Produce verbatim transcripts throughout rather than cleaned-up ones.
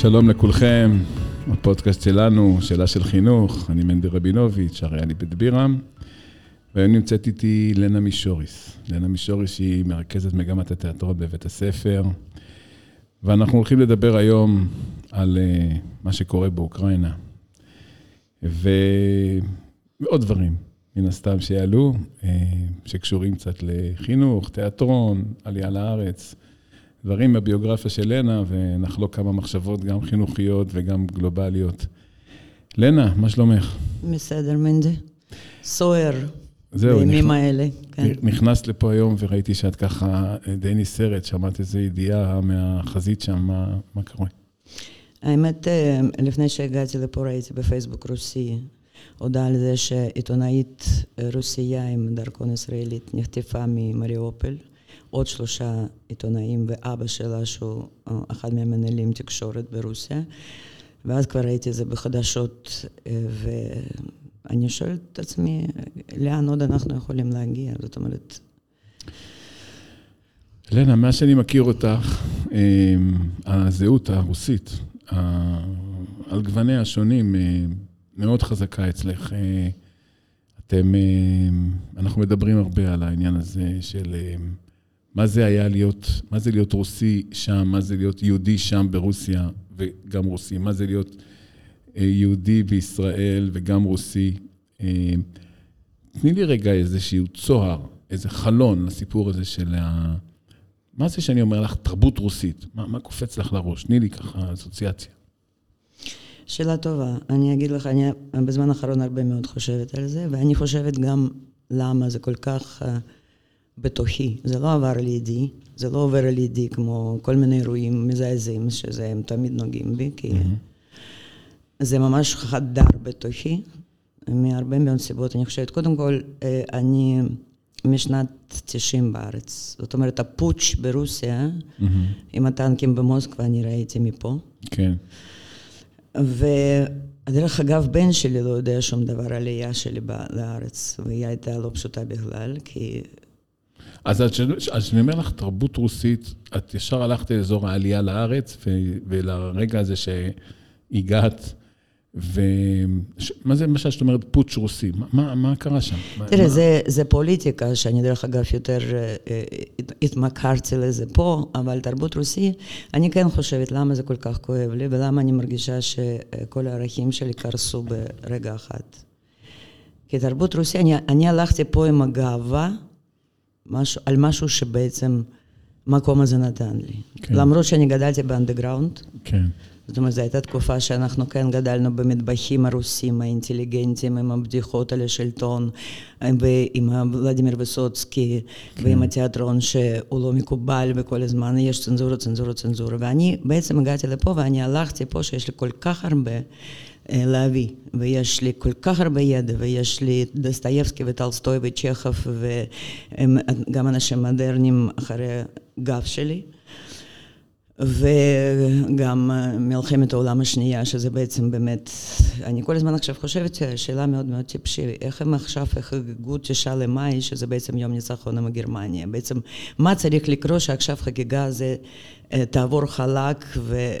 שלום לכולכם, הפודקאסט שלנו, שאלה של חינוך, אני מנדיר רבינוביץ', הרי אני בדבירם, והיום נמצאת איתי לנה מישוריס. לנה מישוריס היא מרכזת מגמת התיאטרון בבית הספר, ואנחנו הולכים לדבר היום על uh, מה שקורה באוקראינה, ועוד דברים מן הסתם שיעלו, uh, שקשורים קצת לחינוך, תיאטרון, עלייה לארץ, דברים מהביוגרפיה של לנה, ונחלוק כמה מחשבות, גם חינוכיות וגם גלובליות. לנה, מה שלומך? בסדר, מנדי. סוער, בימים האלה. נכנס לפה היום וראיתי שאת ככה די נסערת, שמעת איזו ידיעה מהחזית שם, מה קורה? האמת, לפני שהגעתי לפה ראיתי בפייסבוק רוסי, הודעה על זה שעיתונאית רוסייה עם דרכון ישראלית נחטפה ממריאופל, עוד שלושה עיתונאים ואבא שלה שהוא אחד מהמנהלים תקשורת ברוסיה, ואז כבר ראיתי זה בחדשות, ואני שואלת את עצמי לאן עוד אנחנו יכולים להגיע. זאת אומרת, לנה, מה שאני מכיר אותך, הזהות הרוסית על גווניה השונים מאוד חזקה אצלך. אתם, אנחנו מדברים הרבה על העניין הזה של מה זה היה להיות, מה זה להיות רוסי שם, מה זה להיות יהודי שם ברוסיה וגם רוסי, מה זה להיות יהודי בישראל וגם רוסי. תני לי רגע איזשהו צוהר, איזה חלון לסיפור הזה של ה... מה זה שאני אומר לך, תרבות רוסית? מה, מה קופץ לך לראש? תני לי ככה אסוציאציה. שאלה טובה. אני אגיד לך, אני בזמן האחרון הרבה מאוד חושבת על זה, ואני חושבת גם למה זה כל כך... בתוכי, זה לא עבר לידי, זה לא עובר לידי כמו כל מיני אירועים מזעזעים שזה הם תמיד נוגעים בי, כי זה ממש חדר בתוכי, מהרבה מאוד סיבות אני חושבת. קודם כל, אני משנת תשעים בארץ, זאת אומרת, הפוטש ברוסיה, עם הטנקים במוסקבה, אני ראיתי מפה. כן. והדרך אגב, בן שלי לא יודע שום דבר על העלייה שלי לארץ, והיא הייתה לא פשוטה בכלל, כי... אז אני אומר לך, תרבות רוסית, את ישר הלכת לאזור העלייה לארץ, ולרגע הזה שהגעת, ומה זה מה שאת אומרת, פוטש רוסי? מה קרה שם? תראה, זה פוליטיקה, שאני דרך אגב יותר התמכרתי לזה פה, אבל תרבות רוסי, אני כן חושבת למה זה כל כך כואב לי, ולמה אני מרגישה שכל הערכים שלי קרסו ברגע אחד. כי תרבות רוסי, אני הלכתי פה עם הגאווה, משהו, על משהו שבעצם מקום הזה נתן לי. כן. למרות שאני גדלתי באנדרגראונד, כן. זאת אומרת, זו הייתה תקופה שאנחנו כן גדלנו במטבחים הרוסים, האינטליגנטים, עם הבדיחות על השלטון, ועם ולדימיר וסוצקי, כן. ועם התיאטרון שהוא לא מקובל, וכל הזמן יש צנזורה, צנזורה, צנזורה. ואני בעצם הגעתי לפה, ואני הלכתי פה שיש לי כל כך הרבה להביא, ויש לי כל כך הרבה ידע, ויש לי דוסטויבסקי וטולסטוי וצ'כוב, וגם אנשים מודרניים אחרי גב שלי, וגם מלחמת העולם השנייה, שזה בעצם באמת, אני כל הזמן עכשיו חושבת שהשאלה מאוד מאוד טיפשית, איך הם עכשיו חגגו תשעה למאי, שזה בעצם יום ניצחון עם גרמניה, בעצם מה צריך לקרות שעכשיו חגיגה זה תעבור חלק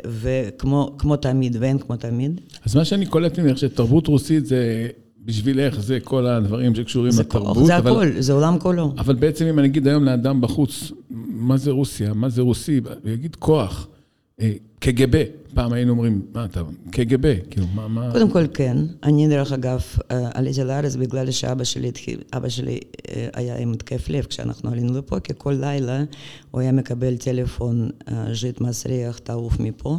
וכמו תמיד ואין כמו תמיד. אז מה שאני קולט ממך, שתרבות רוסית זה... בשבילך זה כל הדברים שקשורים לתרבות. זה הכל, זה עולם כולו. אבל בעצם אם אני אגיד היום לאדם בחוץ, מה זה רוסיה, מה זה רוסי, הוא יגיד כוח, כגבה. פעם היינו אומרים, מה אתה, כגבה, כאילו, מה, מה... קודם כל כן, אני דרך אגב עליתי לארץ בגלל שאבא שלי, אבא שלי היה עם התקף לב כשאנחנו עלינו לפה, כי כל לילה הוא היה מקבל טלפון ז'יט מסריח תעוף מפה,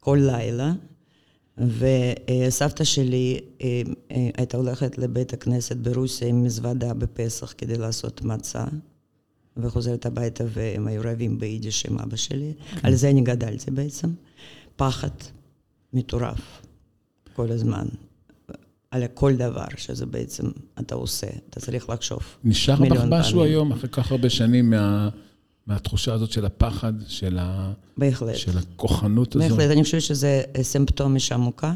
כל לילה. וסבתא שלי הייתה הולכת לבית הכנסת ברוסיה עם מזוודה בפסח כדי לעשות מצה, וחוזרת הביתה והם היו רבים ביידיש עם אבא שלי. על זה אני גדלתי בעצם. פחד מטורף כל הזמן, על כל דבר שזה בעצם אתה עושה, אתה צריך לחשוב. נשאר בך משהו היום, אחרי כך הרבה שנים מה... מהתחושה הזאת של הפחד, של הכוחנות הזאת. בהחלט, אני חושבת שזה סימפטום אישה עמוקה,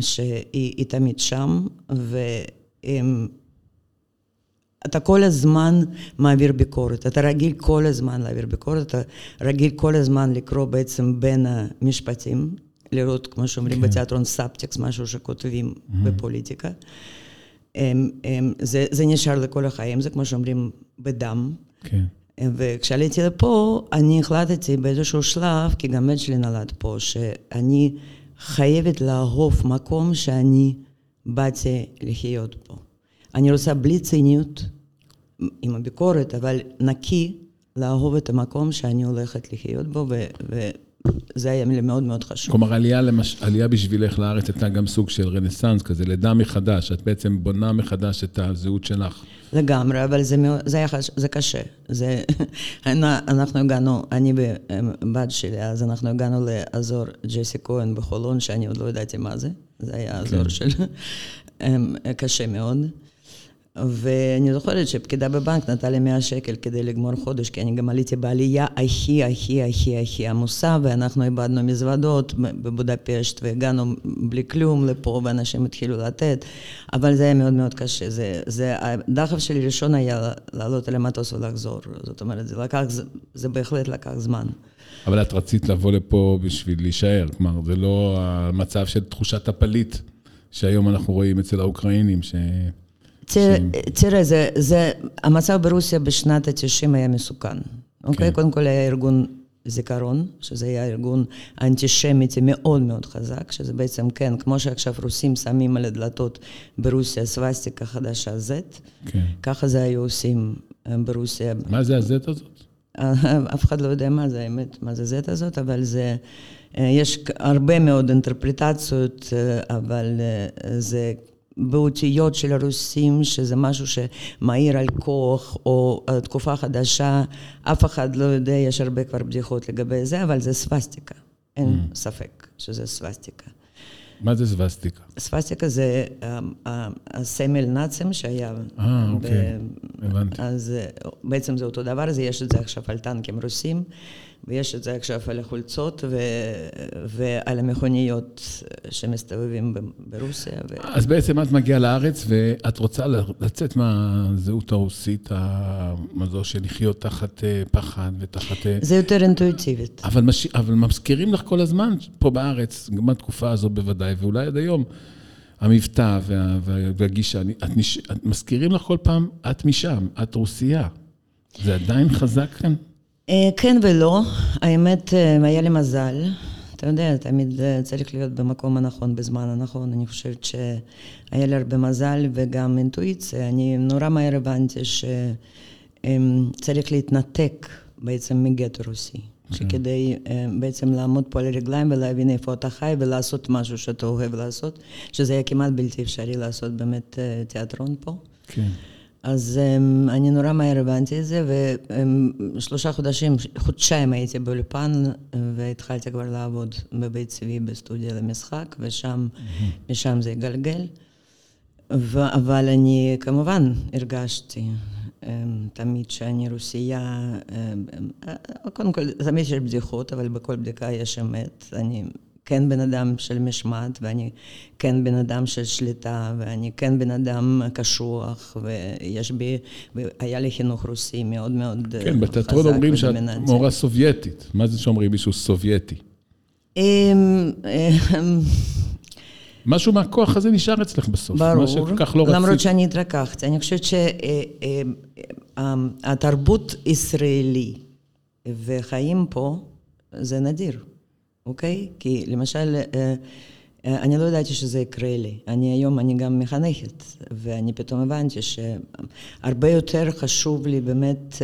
שהיא תמיד שם, אתה כל הזמן מעביר ביקורת, אתה רגיל כל הזמן להעביר ביקורת, אתה רגיל כל הזמן לקרוא בעצם בין המשפטים, לראות כמו שאומרים okay. בתיאטרון סאבטקסט, משהו שכותבים mm-hmm. בפוליטיקה. הם, הם, זה, זה נשאר לכל החיים, זה כמו שאומרים בדם. כן. Okay. וכשעליתי לפה, אני החלטתי באיזשהו שלב, כי גם את שלי נולד פה, שאני חייבת לאהוב מקום שאני באתי לחיות פה. אני רוצה בלי ציניות, עם הביקורת, אבל נקי, לאהוב את המקום שאני הולכת לחיות בו, וזה היה מילה מאוד מאוד חשוב. כלומר, עלייה, למש... עלייה בשבילך לארץ הייתה גם סוג של רנסנס כזה, לידה מחדש, את בעצם בונה מחדש את הזהות שלך. לגמרי, אבל זה, זה, היה חש... זה קשה. זה... אנחנו הגענו, אני בבת שלי, אז אנחנו הגענו לאזור ג'סי כהן בחולון, שאני עוד לא ידעתי מה זה, זה היה האזור כן. של... קשה מאוד, ואני זוכרת שפקידה בבנק נתן לי מאה שקל כדי לגמור חודש, כי אני גם עליתי בעלייה הכי, הכי, הכי, הכי עמוסה, ואנחנו איבדנו מזוודות בבודפשט, והגענו בלי כלום לפה, ואנשים התחילו לתת, אבל זה היה מאוד מאוד קשה. זה, זה, הדחף שלי ראשון היה לעלות על המטוס ולחזור, זאת אומרת, זה, לקח, זה בהחלט לקח זמן. אבל את רצית לבוא לפה בשביל להישאר, כלומר, זה לא המצב של תחושת הפליט, שהיום אנחנו רואים אצל האוקראינים ש... תראה, זה... המצב ברוסיה בשנת ה-תשעים היה מסוכן. אוקיי? קודם כל היה ארגון זיכרון, שזה היה ארגון אנטישמיתי מאוד מאוד חזק, שזה בעצם, כן, כמו שעכשיו רוסים שמים על הדלתות ברוסיה סווסטיקה חדשה Z, ככה זה היו עושים ברוסיה. מה זה ה-Z הזאת? אף אחד לא יודע מה זה האמת, מה זה Z הזאת, אבל זה... יש הרבה מאוד אינטרפרטציות, אבל זה באותיות של הרוסים, שזה משהו שמאיר על כוח, או תקופה חדשה, אף אחד לא יודע, יש הרבה כבר בדיחות לגבי זה, אבל זה סווסטיקה, אין mm. ספק שזה סווסטיקה. מה זה סווסטיקה? סווסטיקה זה הסמל נאצים שהיה. אה, אוקיי, הבנתי. אז בעצם זה אותו דבר, זה יש את זה עכשיו על טנקים רוסים, ויש את זה עכשיו על החולצות ועל המכוניות שמסתובבים ברוסיה. אז בעצם את מגיעה לארץ ואת רוצה לצאת מהזהות הרוסית, הזו שלחיות תחת פחד ותחת... זה יותר אינטואיטיבית. אבל מזכירים לך כל הזמן פה בארץ, גם התקופה הזו בוודאי, ואולי עד היום, המבטא והגישה, מזכירים לך כל פעם, את משם, את רוסייה. זה עדיין חזק כאן? כן ולא, האמת היה לי מזל, אתה יודע, תמיד צריך להיות במקום הנכון, בזמן הנכון, אני חושבת שהיה לי הרבה מזל וגם אינטואיציה, אני נורא מהר הבנתי שצריך להתנתק בעצם מגטו רוסי, שכדי בעצם לעמוד פה על הרגליים ולהבין איפה אתה חי ולעשות משהו שאתה אוהב לעשות, שזה היה כמעט בלתי אפשרי לעשות באמת תיאטרון פה. כן. אז um, אני נורא מהר הבנתי את זה, ושלושה um, חודשים, חודשיים הייתי באולפן, והתחלתי כבר לעבוד בבית צבי בסטודיה למשחק, ושם, mm-hmm. משם זה גלגל. ו- אבל אני כמובן הרגשתי um, תמיד שאני רוסייה, um, קודם כל, תמיד יש בדיחות, אבל בכל בדיקה יש אמת. אני כן בן אדם של משמעת, ואני כן בן אדם של שליטה, ואני כן בן אדם קשוח, ויש בי, והיה לי חינוך רוסי מאוד מאוד חזק. כן, בתיאטרון אומרים שאת מורה סובייטית. מה זה שאומרים מישהו סובייטי? משהו מהכוח הזה נשאר אצלך בסוף. ברור, למרות שאני התרכחתי. אני חושבת שהתרבות ישראלי וחיים פה זה נדיר. אוקיי? כי למשל, אני לא ידעתי שזה יקרה לי. אני היום, אני גם מחנכת, ואני פתאום הבנתי שהרבה יותר חשוב לי באמת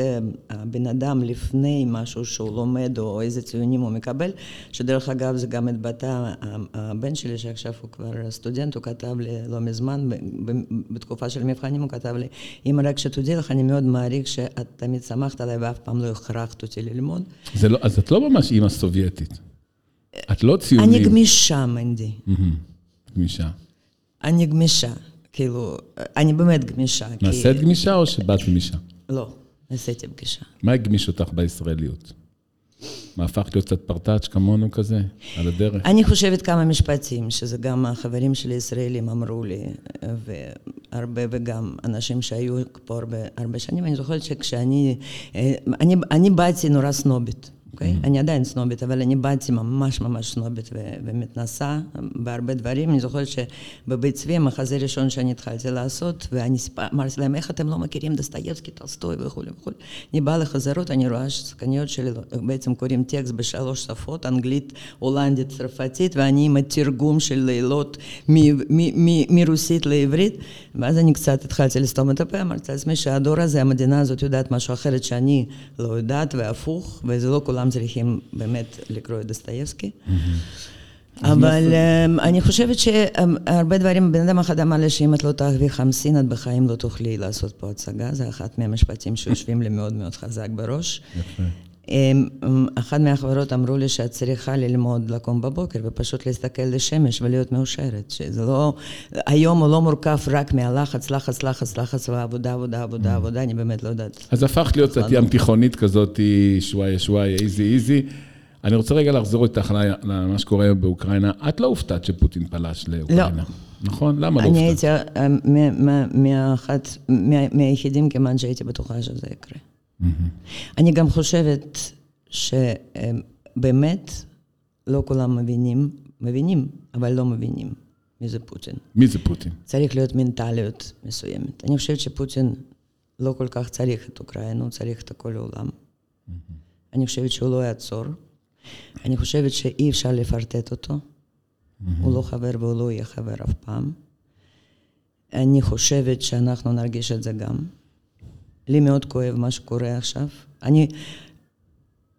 הבן אדם לפני משהו שהוא לומד או איזה ציונים הוא מקבל, שדרך אגב זה גם התבטא, הבן שלי שעכשיו הוא כבר סטודנט, הוא כתב לי לא מזמן, בתקופה של מבחנים הוא כתב לי, אם רק שתודי לך, אני מאוד מעריך שאת תמיד שמחת עליי ואף פעם לא הכרחת אותי ללמוד. זה לא, אז את לא ממש אמא סובייטית. את לא ציונים. אני גמישה, מנדי. גמישה. אני גמישה, כאילו, אני באמת גמישה. נעשית גמישה או שבאת גמישה? לא, נעשיתי גמישה. מה הגמיש אותך בישראליות? מה הפך להיות קצת פרטאץ' כמונו כזה, על הדרך? אני חושבת כמה משפטים, שזה גם החברים שלי ישראלים אמרו לי, הרבה, וגם אנשים שהיו פה הרבה, הרבה שנים. אני זוכרת שכשאני, אני, אני באתי נורא סנובית, אוקיי? אני עדיין סנובית, אבל אני באתי ממש ממש סנובית ומתנסה בהרבה דברים. אני זוכרת שבבית צבי, המחזה ראשון שאני התחלתי לעשות, ואני אמרתי להם, איך אתם לא מכירים דוסטויבסקי, טולסטוי וכו' וכו'. אני באה לחזרות, אני רואה שסקניות שלי בעצם קוראים טקסט בשלוש שפות, אנגלית, הולנדית, צרפתית, ואני עם התרגום של לילות מרוסית לעברית, ואז אני קצת התחלתי לסתום את הפה, אמרתי לעצמי שהדור הזה, המדינה הזאת יודעת משהו אחרת שאני לא יודעת, והפוך, וזה לא כולם צריכים באמת לקרוא את דוסטויבסקי. אבל אני חושבת שהרבה דברים, בן אדם אחד אמר לי שאם את לא תאהבי חמסין, את בחיים לא תוכלי לעשות פה הצגה, זה אחת מהמשפטים שיושבים לי מאוד מאוד חזק בראש. יפה. אחת מהחברות אמרו לי שאת צריכה ללמוד לקום בבוקר ופשוט להסתכל לשמש ולהיות מאושרת, שזה לא, היום הוא לא מורכב רק מהלחץ, לחץ, לחץ, לחץ, ועבודה, עבודה, עבודה, עבודה, אני באמת לא יודעת. אז הפכת להיות קצת ים תיכונית כזאת, שוואי, שוואי, איזי, איזי. אני רוצה רגע לחזור איתך למה שקורה באוקראינה. את לא הופתעת שפוטין פלש לאוקראינה. נכון? למה לא הופתעת? אני הייתי מהיחידים כמעט שהייתי בטוחה שזה יקרה. אני גם חושבת שבאמת לא כולם מבינים, מבינים, אבל לא מבינים מי זה פוטין. מי זה פוטין? צריך להיות מנטליות מסוימת. אני חושבת שפוטין לא כל כך צריך את אוקראינה, הוא צריך את הכל העולם. אני חושבת שהוא לא יעצור. אני חושבת שאי אפשר לפרטט אותו. הוא לא חבר והוא לא יהיה חבר אף פעם. אני חושבת שאנחנו נרגיש את זה גם. לי מאוד כואב מה שקורה עכשיו. אני,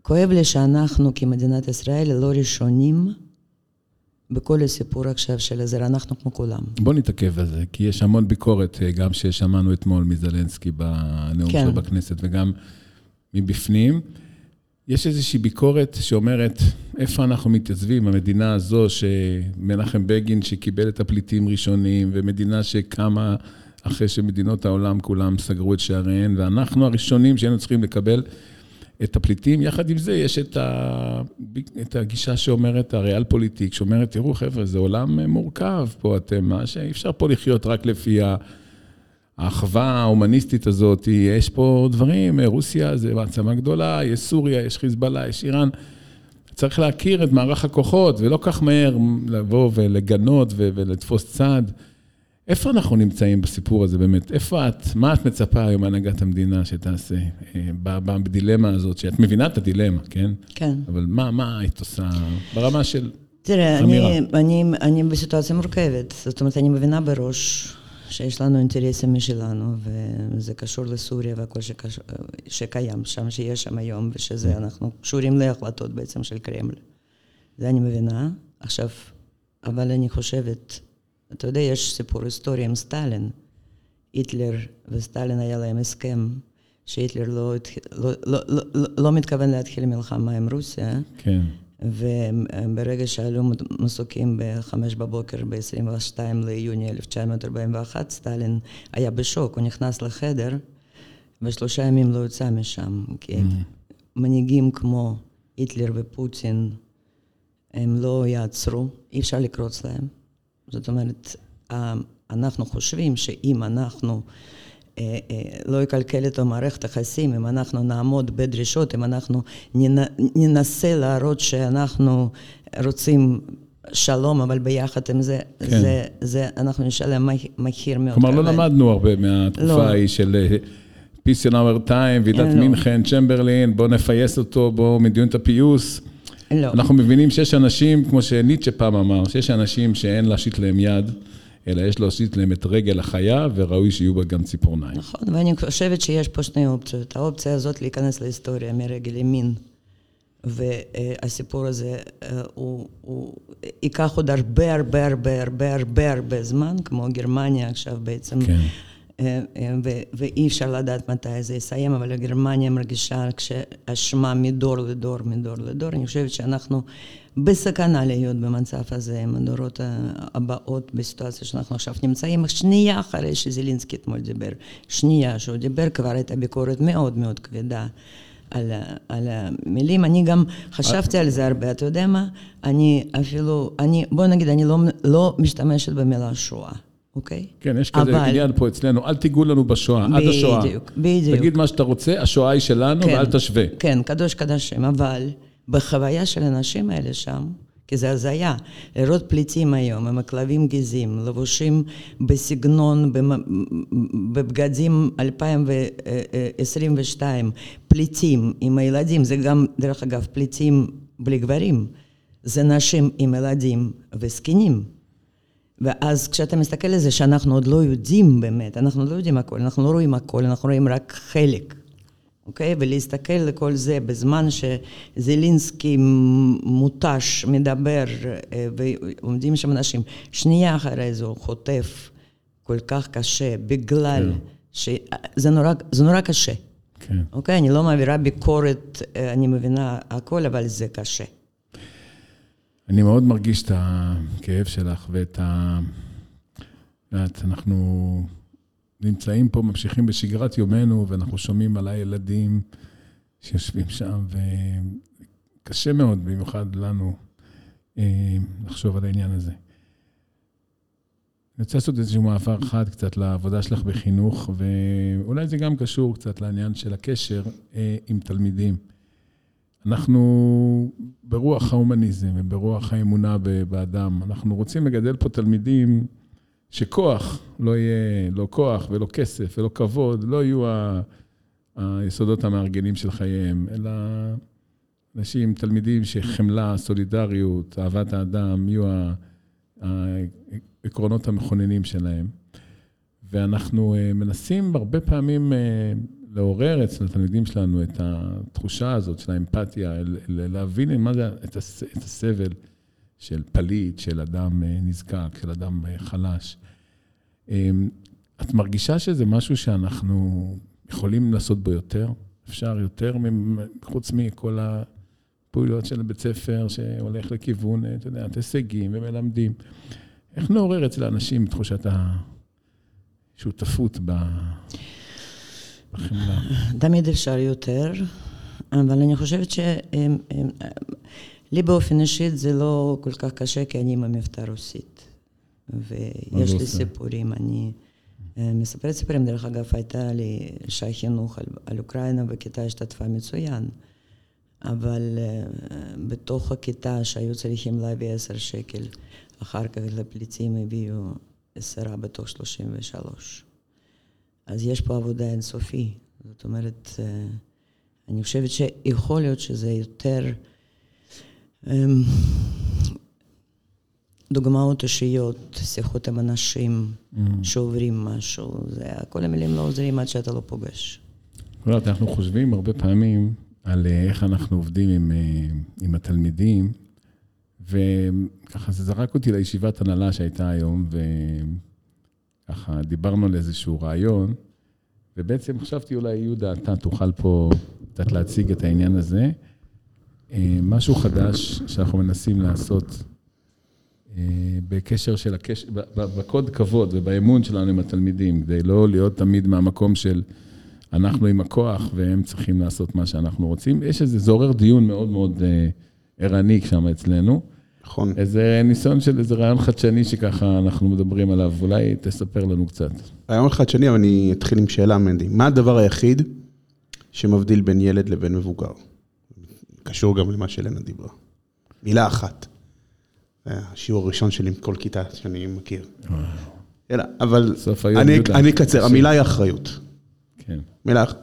כואב לי שאנחנו כמדינת ישראל לא ראשונים בכל הסיפור עכשיו של הזה, אנחנו כמו כולם. בוא נתעכב על זה, כי יש המון ביקורת, גם ששמענו אתמול מזלנסקי בנאום כן. שלו בכנסת, וגם מבפנים. יש איזושהי ביקורת שאומרת, איפה אנחנו מתייצבים? המדינה הזו שמנחם בגין שקיבל את הפליטים ראשונים, ומדינה שקמה אחרי שמדינות העולם כולם סגרו את שעריהן, ואנחנו הראשונים שהיינו צריכים לקבל את הפליטים. יחד עם זה יש את, ה... את הגישה שאומרת, הריאל פוליטיק, שאומרת, תראו חבר'ה, זה עולם מורכב פה, אתם, מה שאפשר פה לחיות רק לפי האחווה ההומניסטית הזאת. יש פה דברים, רוסיה זה מעצמה גדולה, יש סוריה, יש חיזבאללה, יש איראן. צריך להכיר את מערך הכוחות, ולא כך מהר לבוא ולגנות ולתפוס צד. איפה אנחנו נמצאים בסיפור הזה באמת? איפה את? מה את מצפה היום מהנהגת המדינה שתעשה בדילמה הזאת? שאת מבינה את הדילמה, כן? כן. אבל מה, מה היית עושה ברמה של תראה, אמירה? תראה, אני, אני, אני בסיטואציה מורכבת. זאת אומרת, אני מבינה בראש שיש לנו אינטרסים משלנו, וזה קשור לסוריה והכל שקשור, שקיים שם, שיש שם היום, ושזה אנחנו קשורים להחלטות בעצם של קרמל. זה אני מבינה. עכשיו, אבל אני חושבת, אתה יודע, יש סיפור היסטורי עם סטלין. היטלר וסטלין היה להם הסכם שהיטלר לא, לא, לא, לא, לא מתכוון להתחיל מלחמה עם רוסיה. כן. וברגע שעלו מסוקים בחמש בבוקר, ב-עשרים ושניים ליוני אלף תשע מאות ארבעים ואחת, סטלין היה בשוק, הוא נכנס לחדר, ושלושה ימים לא יוצא משם. כי mm-hmm. מנהיגים כמו היטלר ופוטין, הם לא יעצרו, אי אפשר לקרוץ להם. זאת אומרת, אנחנו חושבים שאם אנחנו אה, אה, לא יקלקל את המערכת היחסים, אם אנחנו נעמוד בדרישות, אם אנחנו ננסה להראות שאנחנו רוצים שלום, אבל ביחד עם זה, כן. זה, זה אנחנו נשלם מחיר מאוד. כלומר, לא למדנו הרבה מהתקופה לא. ההיא של Peace in our time, ועידת מינכן, צ'מברלין, בוא נפייס אותו, בוא מדיון את הפיוס. לא. אנחנו מבינים שיש אנשים, כמו שניטשה פעם אמר, שיש אנשים שאין להשיט להם יד, אלא יש להשיט להם את רגל החיה, וראוי שיהיו בה גם ציפורניים. נכון, ואני חושבת שיש פה שני אופציות. האופציה הזאת להיכנס להיסטוריה מרגל ימין, והסיפור הזה הוא, הוא ייקח עוד הרבה הרבה הרבה הרבה הרבה הרבה זמן, כמו גרמניה עכשיו בעצם. כן. ו- ואי אפשר לדעת מתי זה יסיים, אבל הגרמניה מרגישה כשאשמה מדור לדור, מדור לדור. אני חושבת שאנחנו בסכנה להיות במצב הזה עם הדורות הבאות, בסיטואציה שאנחנו עכשיו נמצאים. שנייה אחרי שזלינסקי אתמול דיבר, שנייה שהוא דיבר, כבר הייתה ביקורת מאוד מאוד כבדה על, על המילים. אני גם חשבתי על זה הרבה, אתה יודע מה? אני אפילו, אני, בוא נגיד, אני לא, לא משתמשת במילה שואה. אוקיי? כן, יש כזה עניין פה אצלנו, אל תיגעו לנו בשואה, עד השואה. בדיוק, בדיוק. תגיד מה שאתה רוצה, השואה היא שלנו, ואל תשווה. כן, קדוש קדש שם, אבל בחוויה של אנשים האלה שם, כי זה הזיה, לראות פליטים היום, הם הכלבים גזים, לבושים בסגנון, בבגדים אלפיים עשרים ושתיים, פליטים עם הילדים, זה גם, דרך אגב, פליטים בלי גברים, זה נשים עם ילדים וסקינים. ואז כשאתה מסתכל על זה שאנחנו עוד לא יודעים באמת, אנחנו עוד לא יודעים הכל, אנחנו לא רואים הכל, אנחנו רואים רק חלק. אוקיי? ולהסתכל לכל זה בזמן שזלינסקי מוטש, מדבר, ועומדים שם אנשים. שנייה אחרי זה הוא חוטף כל כך קשה, בגלל ש... זה נורא, זה נורא קשה. כן. אוקיי? אני לא מעבירה ביקורת, אני מבינה הכל, אבל זה קשה. אני מאוד מרגיש את הכאב שלך ואת ה... אנחנו נמצאים פה, ממשיכים בשגרת יומנו, ואנחנו שומעים על הילדים שיושבים שם, וקשה מאוד, במיוחד לנו, לחשוב על העניין הזה. אני רוצה לעשות איזשהו מעבר חד קצת לעבודה שלך בחינוך, ואולי זה גם קשור קצת לעניין של הקשר עם תלמידים. אנחנו ברוח ההומניזם וברוח האמונה באדם, אנחנו רוצים לגדל פה תלמידים שכוח לא יהיה, לא כוח ולא כסף ולא כבוד, לא יהיו ה- היסודות המארגנים של חייהם, אלא אנשים, תלמידים שחמלה, סולידריות, אהבת האדם, יהיו העקרונות המכוננים שלהם. ואנחנו מנסים הרבה פעמים לעורר אצל התלמידים שלנו את התחושה הזאת של האמפתיה, להבין מה זה, את הסבל של פליט, של אדם נזקק, של אדם חלש. את מרגישה שזה משהו שאנחנו יכולים לעשות בו יותר? אפשר יותר מחוץ מכל הפעולות של בית ספר שהולך לכיוון, אתה יודע, הישגים ומלמדים. איך נעורר אצל האנשים תחושת השותפות ב... תמיד אפשר יותר, אבל אני חושבת שלי באופן אישית זה לא כל כך קשה, כי אני עם המבטא רוסית, ויש לי סיפורים, אני מספרת סיפורים. דרך אגב, הייתה לי שעה חינוך על אוקראינה, בכיתה השתתפה מצוין, אבל בתוך הכיתה שהיו צריכים להביא עשר שקל, אחר כך לפליטים הביאו עשרה בתוך שלושים ושלוש. אז יש פה עבודה אינסופי. זאת אומרת, אני חושבת שיכול להיות שזה יותר דוגמאות אישיות, שיחות עם אנשים שעוברים משהו. כל המילים לא עוזרים עד שאתה לא פוגש. אנחנו חושבים הרבה פעמים על איך אנחנו עובדים עם התלמידים, וככה זה זרק אותי לישיבת הנהלה שהייתה היום, ו... ככה, דיברנו על איזשהו רעיון, ובעצם חשבתי אולי, יהודה, אתה תוכל פה קצת להציג את העניין הזה. משהו חדש שאנחנו מנסים לעשות בקשר של הקשר, בקוד כבוד ובאמון שלנו עם התלמידים, כדי לא להיות תמיד מהמקום של אנחנו עם הכוח והם צריכים לעשות מה שאנחנו רוצים. יש איזה זורר דיון מאוד מאוד ערני שם אצלנו. נכון. איזה ניסיון של איזה רעיון חדשני שככה אנחנו מדברים עליו, אולי תספר לנו קצת. רעיון חדשני, אבל אני אתחיל עם שאלה, מנדי. מה הדבר היחיד שמבדיל בין ילד לבין מבוגר? קשור גם למה שלנה דיברה. מילה אחת. השיעור הראשון שלי עם כל כיתה שאני מכיר. אלא, אבל אני אקצר, המילה היא אחריות. כן.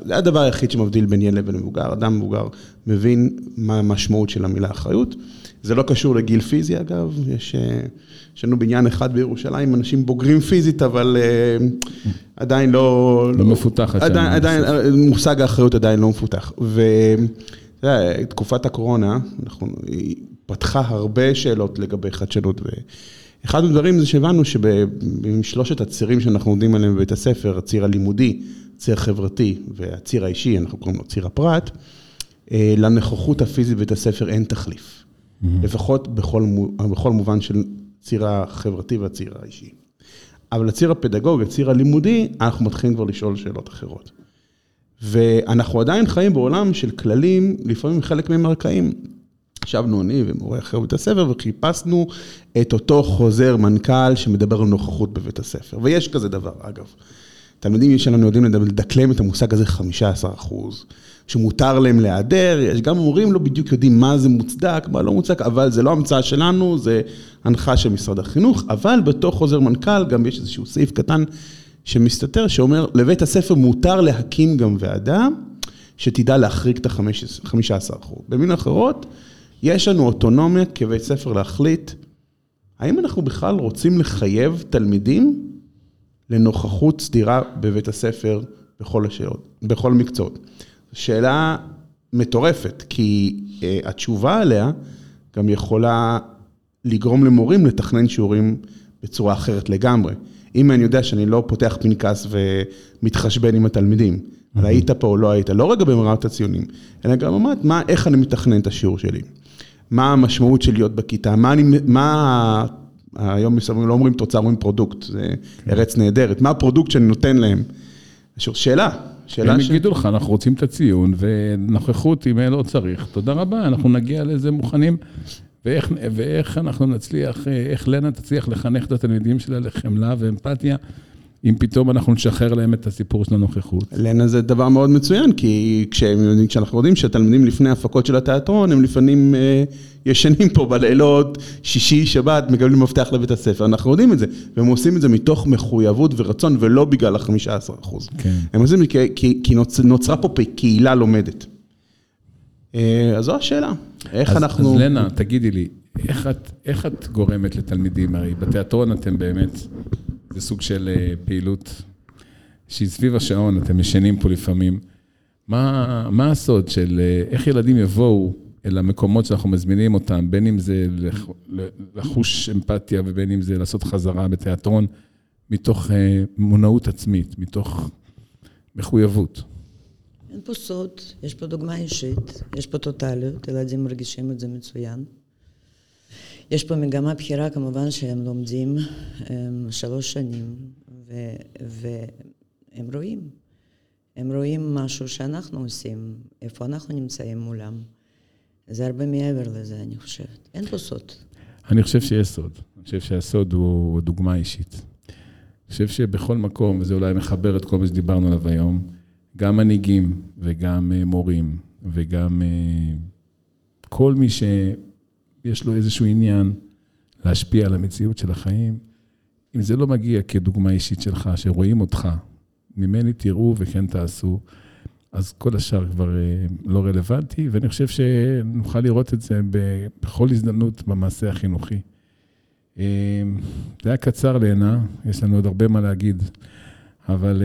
זה הדבר היחיד שמבדיל בין ילד לבין מבוגר. אדם מבוגר מבין מה המשמעות של המילה אחריות. זה לא קשור לגיל פיזי, אגב. יש לנו בניין אחד בירושלים, אנשים בוגרים פיזית, אבל עדיין לא... לא מפותח. עדיין, מושג האחריות עדיין לא מפותח. ותקופת הקורונה, היא פתחה הרבה שאלות לגבי חדשנות. אחד הדברים זה שהבנו שבשלושת הצירים שאנחנו עומדים עליהם בבית הספר, הציר הלימודי, הציר החברתי והציר האישי, אנחנו קוראים לו ציר הפרט, לנוכחות הפיזית בבית הספר אין תחליף. לפחות בכל, בכל מובן של ציר החברתי והציר האישי. אבל הציר הפדגוגי, הציר הלימודי, אנחנו מתחילים כבר לשאול שאלות אחרות. ואנחנו עדיין חיים בעולם של כללים, לפעמים חלק מהם ארכאיים. ישבנו אני ומורה אחר בית הספר, וחיפשנו את אותו חוזר מנכ"ל שמדבר על נוכחות בבית הספר. ויש כזה דבר, אגב. תלמידים שלנו יודעים לדקלם את המושג הזה חמישה עשר אחוז, שמותר להם להיעדר, יש גם מורים לא בדיוק יודעים מה זה מוצדק, מה לא מוצדק, אבל זה לא המצאה שלנו, זה הנחה של משרד החינוך, אבל בתוך חוזר מנכ"ל גם יש איזשהו סעיף קטן שמסתתר, שאומר לבית הספר מותר להקים גם ועדה, שתדע להחריג את ה-חמישה עשר אחוז. במילים אחרות, יש לנו אוטונומיה כבית ספר להחליט, האם אנחנו בכלל רוצים לחייב תלמידים לנוכחות סדירה בבית הספר בכל השאלות, בכל מקצועות. שאלה מטורפת, כי התשובה עליה גם יכולה לגרום למורים לתכנן שיעורים בצורה אחרת לגמרי. אם אני יודע שאני לא פותח פנקס ומתחשבן עם התלמידים, על היית פה או לא היית, לא רגע במראת הציונים, אלא גם אמרת, מה, איך אני מתכנן את השיעור שלי? מה המשמעות של להיות בכיתה? מה אני, מה, היום מסביבים לא אומרים תוצר, אומרים פרודוקט, זה ארץ נהדרת. מה הפרודוקט שאני נותן להם? שאלה. הם יגידו לך, אנחנו רוצים את הציון, ונוכחות אם לא צריך. תודה רבה, אנחנו נגיע לזה מוכנים, ואיך אנחנו נצליח, איך לנה תצליח לחנך את התלמידים שלה לחמלה ואמפתיה, אם פתאום אנחנו נשחרר להם את הסיפור של הנוכחות. לנה זה דבר מאוד מצוין, כי כשאנחנו יודעים שהתלמידים לפני הפקות של התיאטרון, הם לפעמים ישנים פה בלילות, שישי, שבת, מקבלים מפתח לבית הספר. אנחנו יודעים את זה, והם עושים את זה מתוך מחויבות ורצון, ולא בגלל ה-חמישה עשר אחוז. הם עושים את זה כי נוצרה פה קהילה לומדת. אז זו השאלה. איך אנחנו... אז לנה, תגידי לי, איך את גורמת לתלמידים? הרי בתיאטרון אתם באמת... זה סוג של פעילות שהיא סביב השעון, אתם ישנים פה לפעמים. מה, מה הסוד של איך ילדים יבואו אל המקומות שאנחנו מזמינים אותם, בין אם זה לחוש אמפתיה ובין אם זה לעשות חזרה בתיאטרון, מתוך מונעות עצמית, מתוך מחויבות? אין פה סוד, יש פה דוגמה אישית, יש פה טוטליות, ילדים מרגישים את זה מצוין. יש פה מגמה בחירה, כמובן שהם לומדים שלוש שנים, והם רואים. הם רואים משהו שאנחנו עושים, איפה אנחנו נמצאים מולם. זה הרבה מעבר לזה, אני חושבת. אין פה סוד. אני חושב שיש סוד. אני חושב שהסוד הוא דוגמה אישית. אני חושב שבכל מקום, וזה אולי מחבר את כל מה שדיברנו עליו היום, גם מנהיגים וגם מורים, וגם כל מי ש... יש לו איזשהו עניין להשפיע על המציאות של החיים. אם זה לא מגיע כדוגמה אישית שלך, שרואים אותך, ממני תראו וכן תעשו, אז כל השאר כבר לא רלוונטי, ואני חושב שנוכל לראות את זה בכל הזדמנות במעשה החינוכי. זה היה קצר לנה, יש לנו עוד הרבה מה להגיד, אבל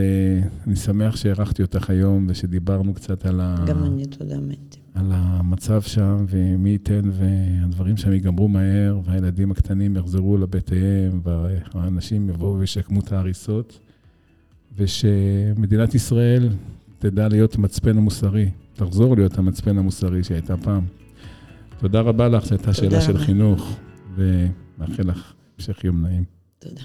אני שמח שערכתי אותך היום, ושדיברנו קצת על ה... גם אני תודה מתי. על המצב שם, ומי ייתן, והדברים שם ייגמרו מהר, והילדים הקטנים יחזרו לביתיהם, והאנשים יבואו וישקמו את ההריסות, ושמדינת ישראל תדע להיות מצפן המוסרי, תחזור להיות המצפן המוסרי שהייתה פעם. תודה רבה לך, זו הייתה שאלה של חינוך, ומאחל לך המשך יום נעים. תודה.